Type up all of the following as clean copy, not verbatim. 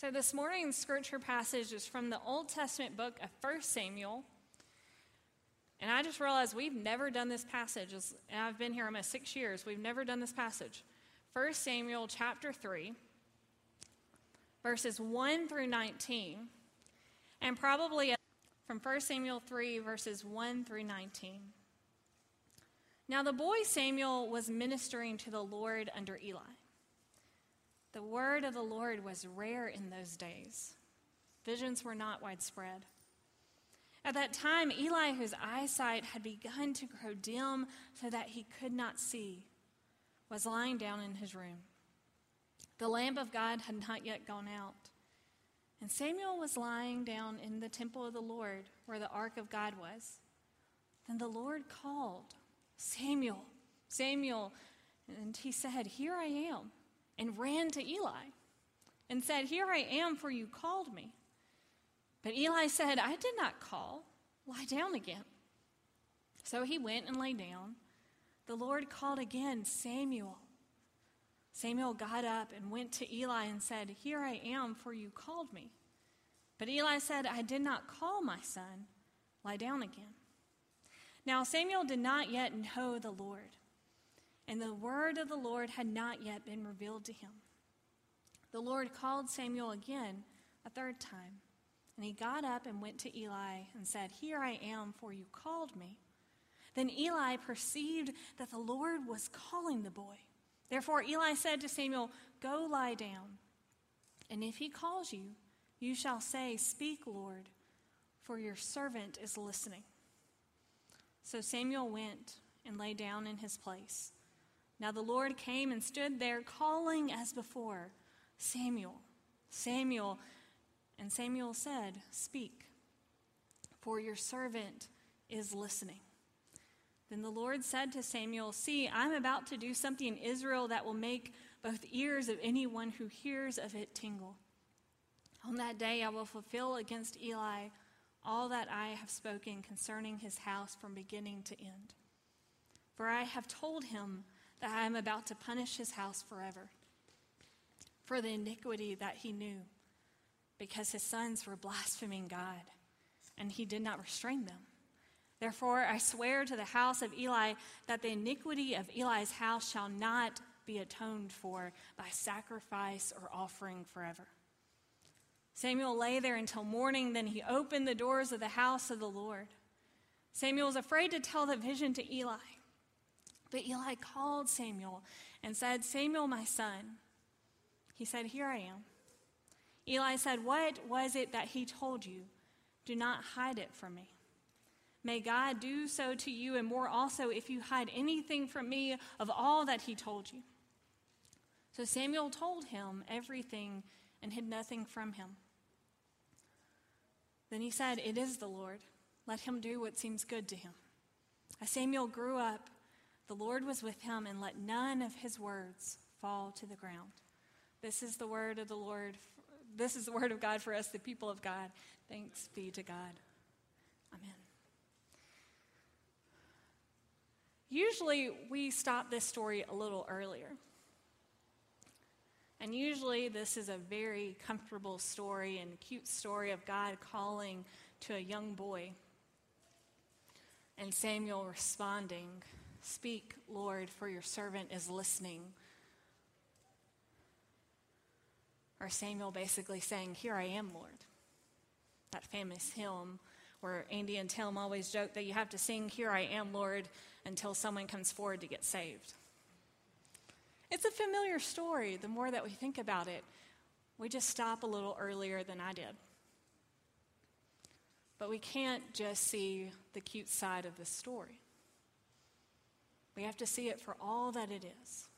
So this morning's scripture passage is from the Old Testament book of 1 Samuel. And I just realized we've never done this passage. And I've been here almost 6 years. We've never done this passage. 1 Samuel chapter 3, verses 1 through 19. And probably from 1 Samuel 3, verses 1 through 19. Now the boy Samuel was ministering to the Lord under Eli. The word of the Lord was rare in those days. Visions were not widespread. At that time, Eli, whose eyesight had begun to grow dim so that he could not see, was lying down in his room. The lamp of God had not yet gone out. And Samuel was lying down in the temple of the Lord where the ark of God was. Then the Lord called, "Samuel, Samuel." And he said, "Here I am," and ran to Eli and said, "Here I am, for you called me." But Eli said, "I did not call. Lie down again." So he went and lay down. The Lord called again, "Samuel." Samuel got up and went to Eli and said, "Here I am, for you called me." But Eli said, "I did not call, my son. Lie down again." Now Samuel did not yet know the Lord, and the word of the Lord had not yet been revealed to him. The Lord called Samuel again a third time, and he got up and went to Eli and said, "Here I am, for you called me." Then Eli perceived that the Lord was calling the boy. Therefore Eli said to Samuel, "Go lie down, and if he calls you, you shall say, 'Speak, Lord, for your servant is listening.'" So Samuel went and lay down in his place. Now the Lord came and stood there, calling as before, "Samuel, Samuel." And Samuel said, "Speak, for your servant is listening." Then the Lord said to Samuel, "See, I'm about to do something in Israel that will make both ears of anyone who hears of it tingle. On that day I will fulfill against Eli all that I have spoken concerning his house from beginning to end. For I have told him that I am about to punish his house forever for the iniquity that he knew, because his sons were blaspheming God, and he did not restrain them. Therefore I swear to the house of Eli that the iniquity of Eli's house shall not be atoned for by sacrifice or offering forever." Samuel lay there until morning, then he opened the doors of the house of the Lord. Samuel was afraid to tell the vision to Eli. But Eli called Samuel and said, "Samuel, my son." He said, "Here I am." Eli said, "What was it that he told you? Do not hide it from me. May God do so to you and more also if you hide anything from me of all that he told you." So Samuel told him everything and hid nothing from him. Then he said, "It is the Lord. Let him do what seems good to him." As Samuel grew up, the Lord was with him, and let none of his words fall to the ground. This is the word of the Lord. This is the word of God for us, the people of God. Thanks be to God. Amen. Usually we stop this story a little earlier. And usually this is a very comfortable story and cute story of God calling to a young boy and Samuel responding, "Speak, Lord, for your servant is listening." Or Samuel basically saying, "Here I am, Lord." That famous hymn where Andy and Tim always joke that you have to sing, "Here I am, Lord," until someone comes forward to get saved. It's a familiar story. The more that we think about it, we just stop a little earlier than I did. But we can't just see the cute side of this story. We have to see it for all that it is,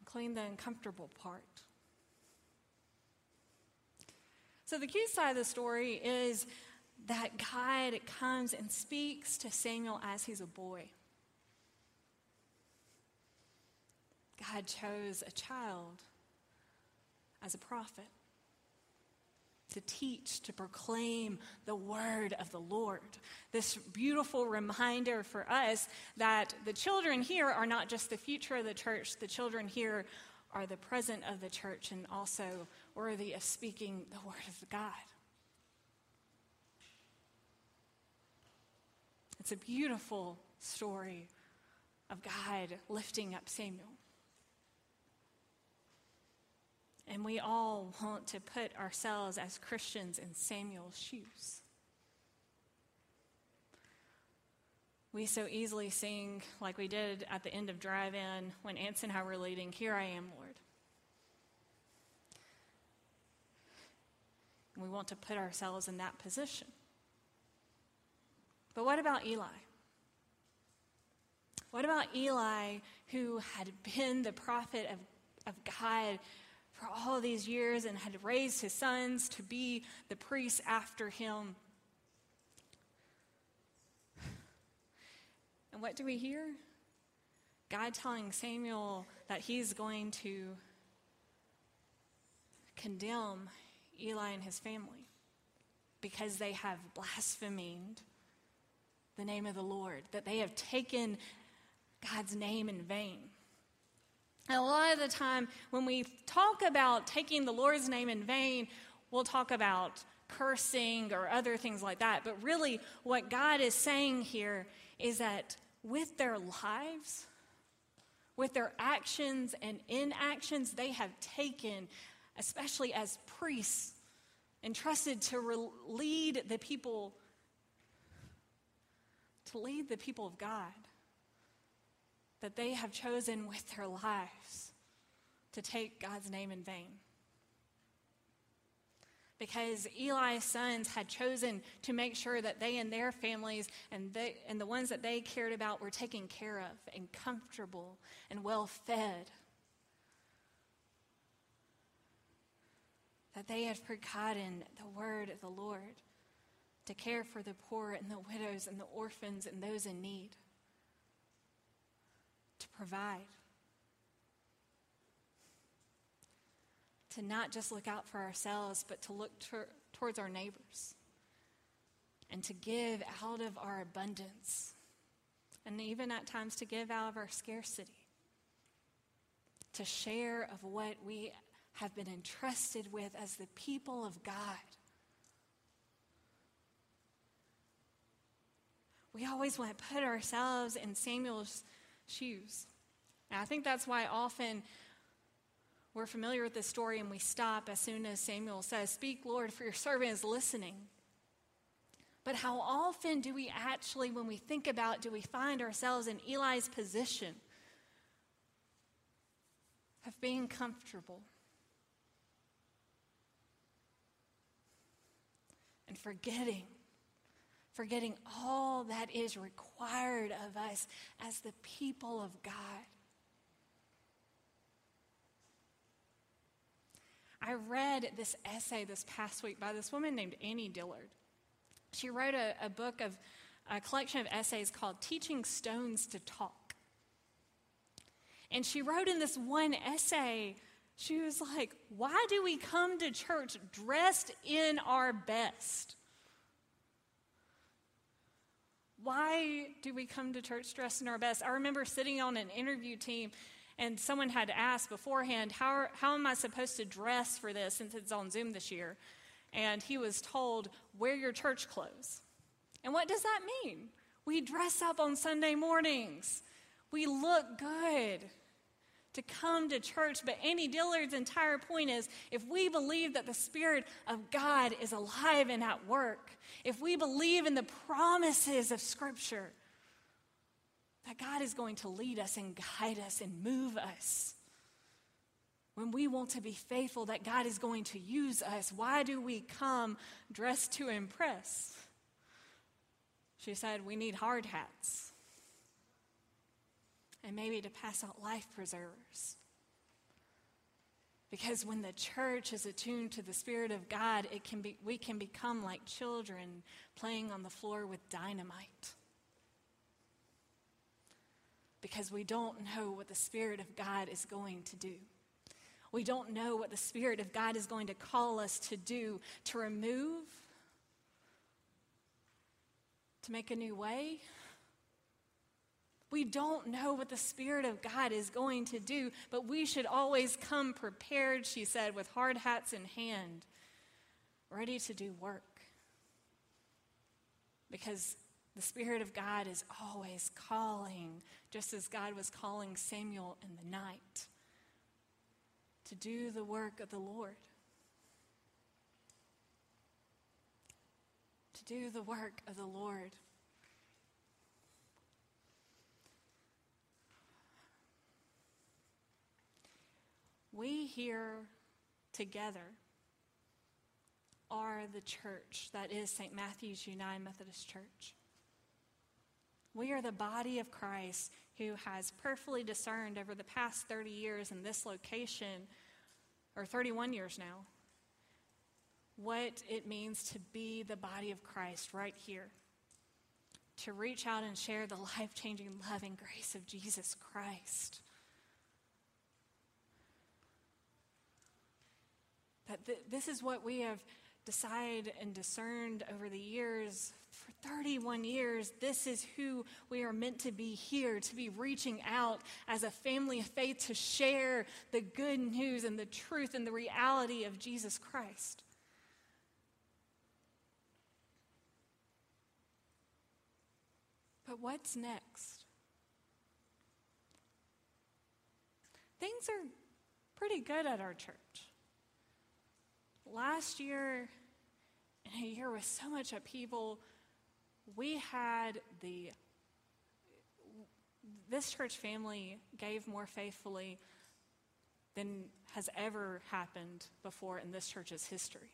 including the uncomfortable part. So the cute side of the story is that God comes and speaks to Samuel as he's a boy. God chose a child as a prophet to teach, to proclaim the word of the Lord. This beautiful reminder for us that the children here are not just the future of the church. The children here are the present of the church and also worthy of speaking the word of God. It's a beautiful story of God lifting up Samuel. And we all want to put ourselves as Christians in Samuel's shoes. We so easily sing, like we did at the end of Drive-In, when Anson and I were leading, "Here I am, Lord." And we want to put ourselves in that position. But what about Eli? What about Eli, who had been the prophet of God for all these years and had raised his sons to be the priests after him? And what do we hear? God telling Samuel that he's going to condemn Eli and his family because they have blasphemed the name of the Lord, that they have taken God's name in vain. And a lot of the time when we talk about taking the Lord's name in vain, we'll talk about cursing or other things like that. But really what God is saying here is that with their lives, with their actions and inactions, they have taken, especially as priests, entrusted to lead the people of God, that they have chosen with their lives to take God's name in vain. Because Eli's sons had chosen to make sure that they and their families and the ones that they cared about were taken care of and comfortable and well fed. That they had forgotten the word of the Lord to care for the poor and the widows and the orphans and those in need. To provide. To not just look out for ourselves, but to look towards our neighbors and to give out of our abundance, and even at times to give out of our scarcity, to share of what we have been entrusted with as the people of God. We always want to put ourselves in Samuel's shoes. And I think that's why often we're familiar with this story and we stop as soon as Samuel says, "Speak, Lord, for your servant is listening." But how often do we actually, when we think about it, do we find ourselves in Eli's position of being comfortable and forgetting all that is required of us as the people of God? I read this essay this past week by this woman named Annie Dillard. She wrote a book of a collection of essays called Teaching Stones to Talk. And she wrote in this one essay, she was like, "Why do we come to church dressed in our best? Why do we come to church dressed in our best?" I remember sitting on an interview team, and someone had asked beforehand, how am I supposed to dress for this since it's on Zoom this year? And he was told, "Wear your church clothes." And what does that mean? We dress up on Sunday mornings. We look good to come to church. But Annie Dillard's entire point is, if we believe that the Spirit of God is alive and at work, if we believe in the promises of Scripture, that God is going to lead us and guide us and move us. When we want to be faithful, that God is going to use us. Why do we come dressed to impress? She said, we need hard hats. And maybe to pass out life preservers. Because when the church is attuned to the Spirit of God, we can become like children playing on the floor with dynamite. Because we don't know what the Spirit of God is going to do. We don't know what the Spirit of God is going to call us to do, to remove, to make a new way, We don't know what the Spirit of God is going to do, but we should always come prepared, she said, with hard hats in hand, ready to do work. Because the Spirit of God is always calling, just as God was calling Samuel in the night to do the work of the Lord. To do the work of the Lord. We here together are the church that is St. Matthew's United Methodist Church. We are the body of Christ who has prayerfully discerned over the past 30 years in this location, or 31 years now, what it means to be the body of Christ right here, to reach out and share the life-changing love and grace of Jesus Christ. That this is what we have decided and discerned over the years. For 31 years, this is who we are meant to be here, to be reaching out as a family of faith to share the good news and the truth and the reality of Jesus Christ. But what's next? Things are pretty good at our church. Last year, in a year with so much upheaval, we had this church family gave more faithfully than has ever happened before in this church's history.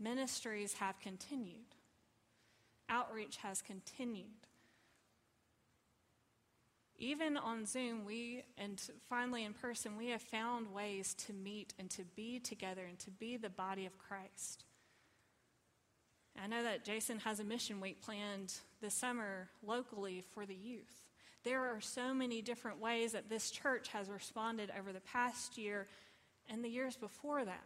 Ministries have continued. Outreach has continued. Even on Zoom, and finally in person, we have found ways to meet and to be together and to be the body of Christ. I know that Jason has a mission week planned this summer locally for the youth. There are so many different ways that this church has responded over the past year and the years before that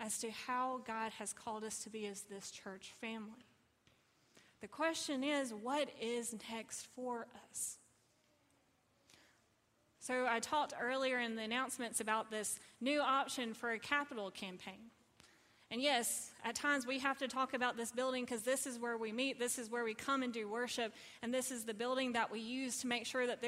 as to how God has called us to be as this church family. The question is, what is next for us? So I talked earlier in the announcements about this new option for a capital campaign. And yes, at times we have to talk about this building because this is where we meet, this is where we come and do worship, and this is the building that we use to make sure that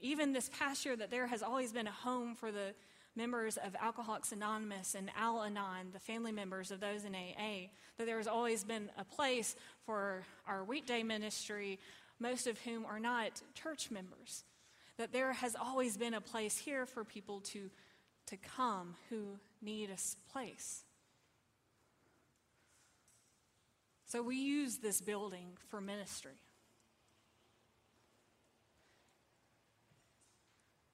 even this past year, that there has always been a home for the members of Alcoholics Anonymous and Al-Anon, the family members of those in AA, that there has always been a place for our weekday ministry, most of whom are not church members, that there has always been a place here for people to come who need a place. So we use this building for ministry.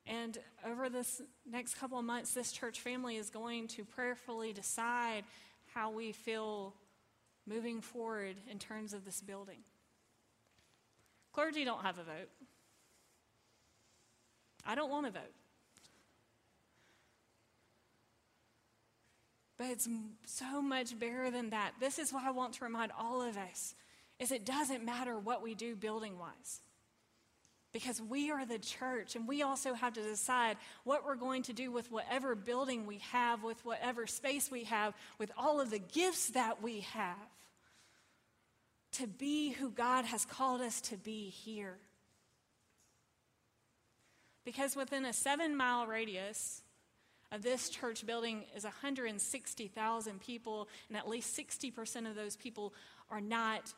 And over this next couple of months, this church family is going to prayerfully decide how we feel moving forward in terms of this building. Clergy don't have a vote. I don't want to vote. But it's so much bigger than that. This is why I want to remind all of us, is it doesn't matter what we do building-wise. Because we are the church, and we also have to decide what we're going to do with whatever building we have, with whatever space we have, with all of the gifts that we have, to be who God has called us to be here. Because within a 7-mile radius of this church building is 160,000 people, and at least 60% of those people are not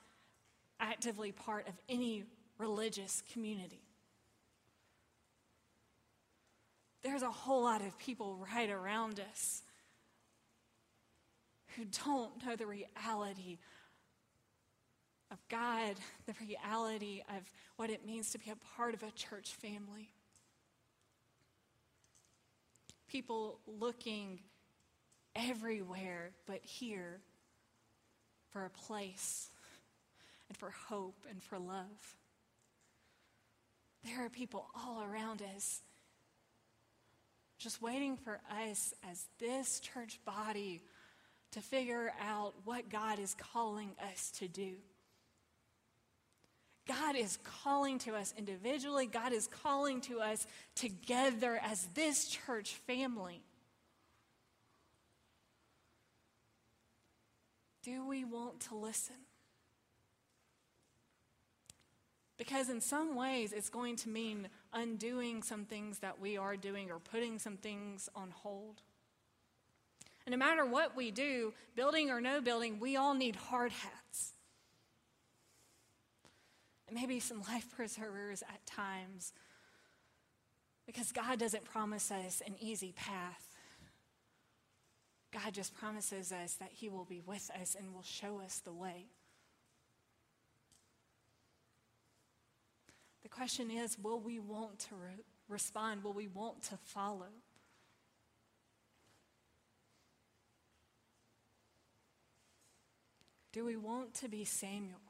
actively part of any religious community. There's a whole lot of people right around us who don't know the reality of God, the reality of what it means to be a part of a church family. People looking everywhere but here for a place and for hope and for love. There are people all around us just waiting for us as this church body to figure out what God is calling us to do. God is calling to us individually. God is calling to us together as this church family. Do we want to listen? Because in some ways, it's going to mean undoing some things that we are doing or putting some things on hold. And no matter what we do, building or no building, we all need hard hats. And maybe some life preservers at times, because God doesn't promise us an easy path. God just promises us that He will be with us and will show us the way. The question is, will we want to respond? Will we want to follow? Do we want to be Samuel?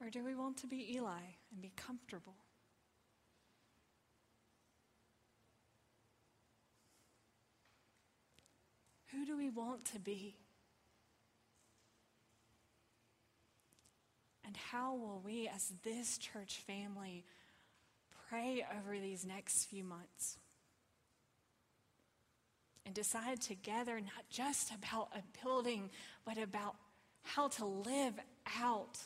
Or do we want to be Eli and be comfortable? Who do we want to be? And how will we, as this church family, pray over these next few months and decide together not just about a building, but about how to live out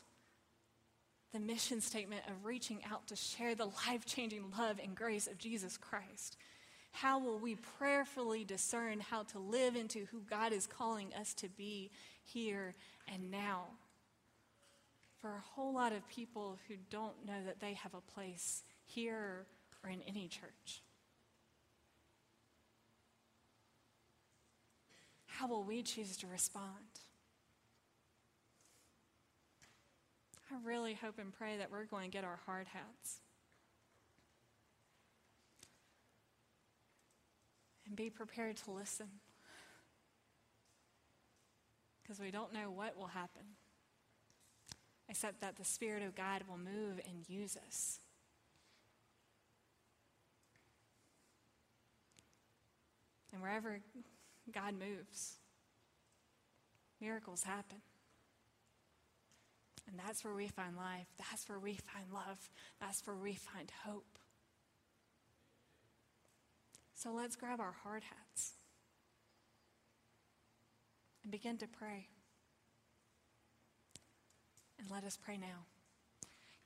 the mission statement of reaching out to share the life-changing love and grace of Jesus Christ? How will we prayerfully discern how to live into who God is calling us to be here and now? For a whole lot of people who don't know that they have a place here or in any church. How will we choose to respond? I really hope and pray that we're going to get our hard hats and be prepared to listen, because we don't know what will happen, except that the Spirit of God will move and use us. And wherever God moves, miracles happen. And that's where we find life. That's where we find love. That's where we find hope. So let's grab our hard hats and begin to pray. And let us pray now.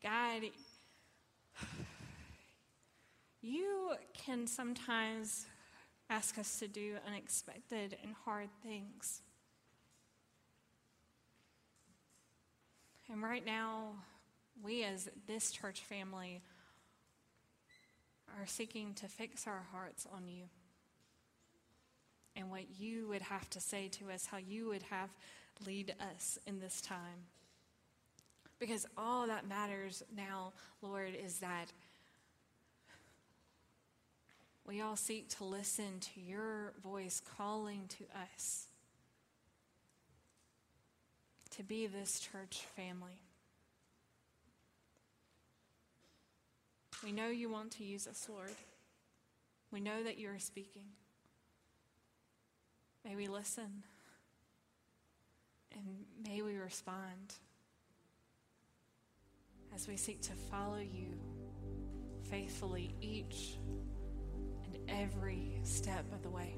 God, You can sometimes ask us to do unexpected and hard things. And right now, we as this church family are seeking to fix our hearts on You and what You would have to say to us, how You would have lead us in this time. Because all that matters now, Lord, is that we all seek to listen to Your voice calling to us to be this church family. We know You want to use us, Lord. We know that You are speaking. May we listen, and may we respond as we seek to follow You faithfully each and every step of the way.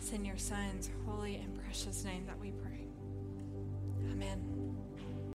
It's in Your Son's holy and precious name that we pray. Amen.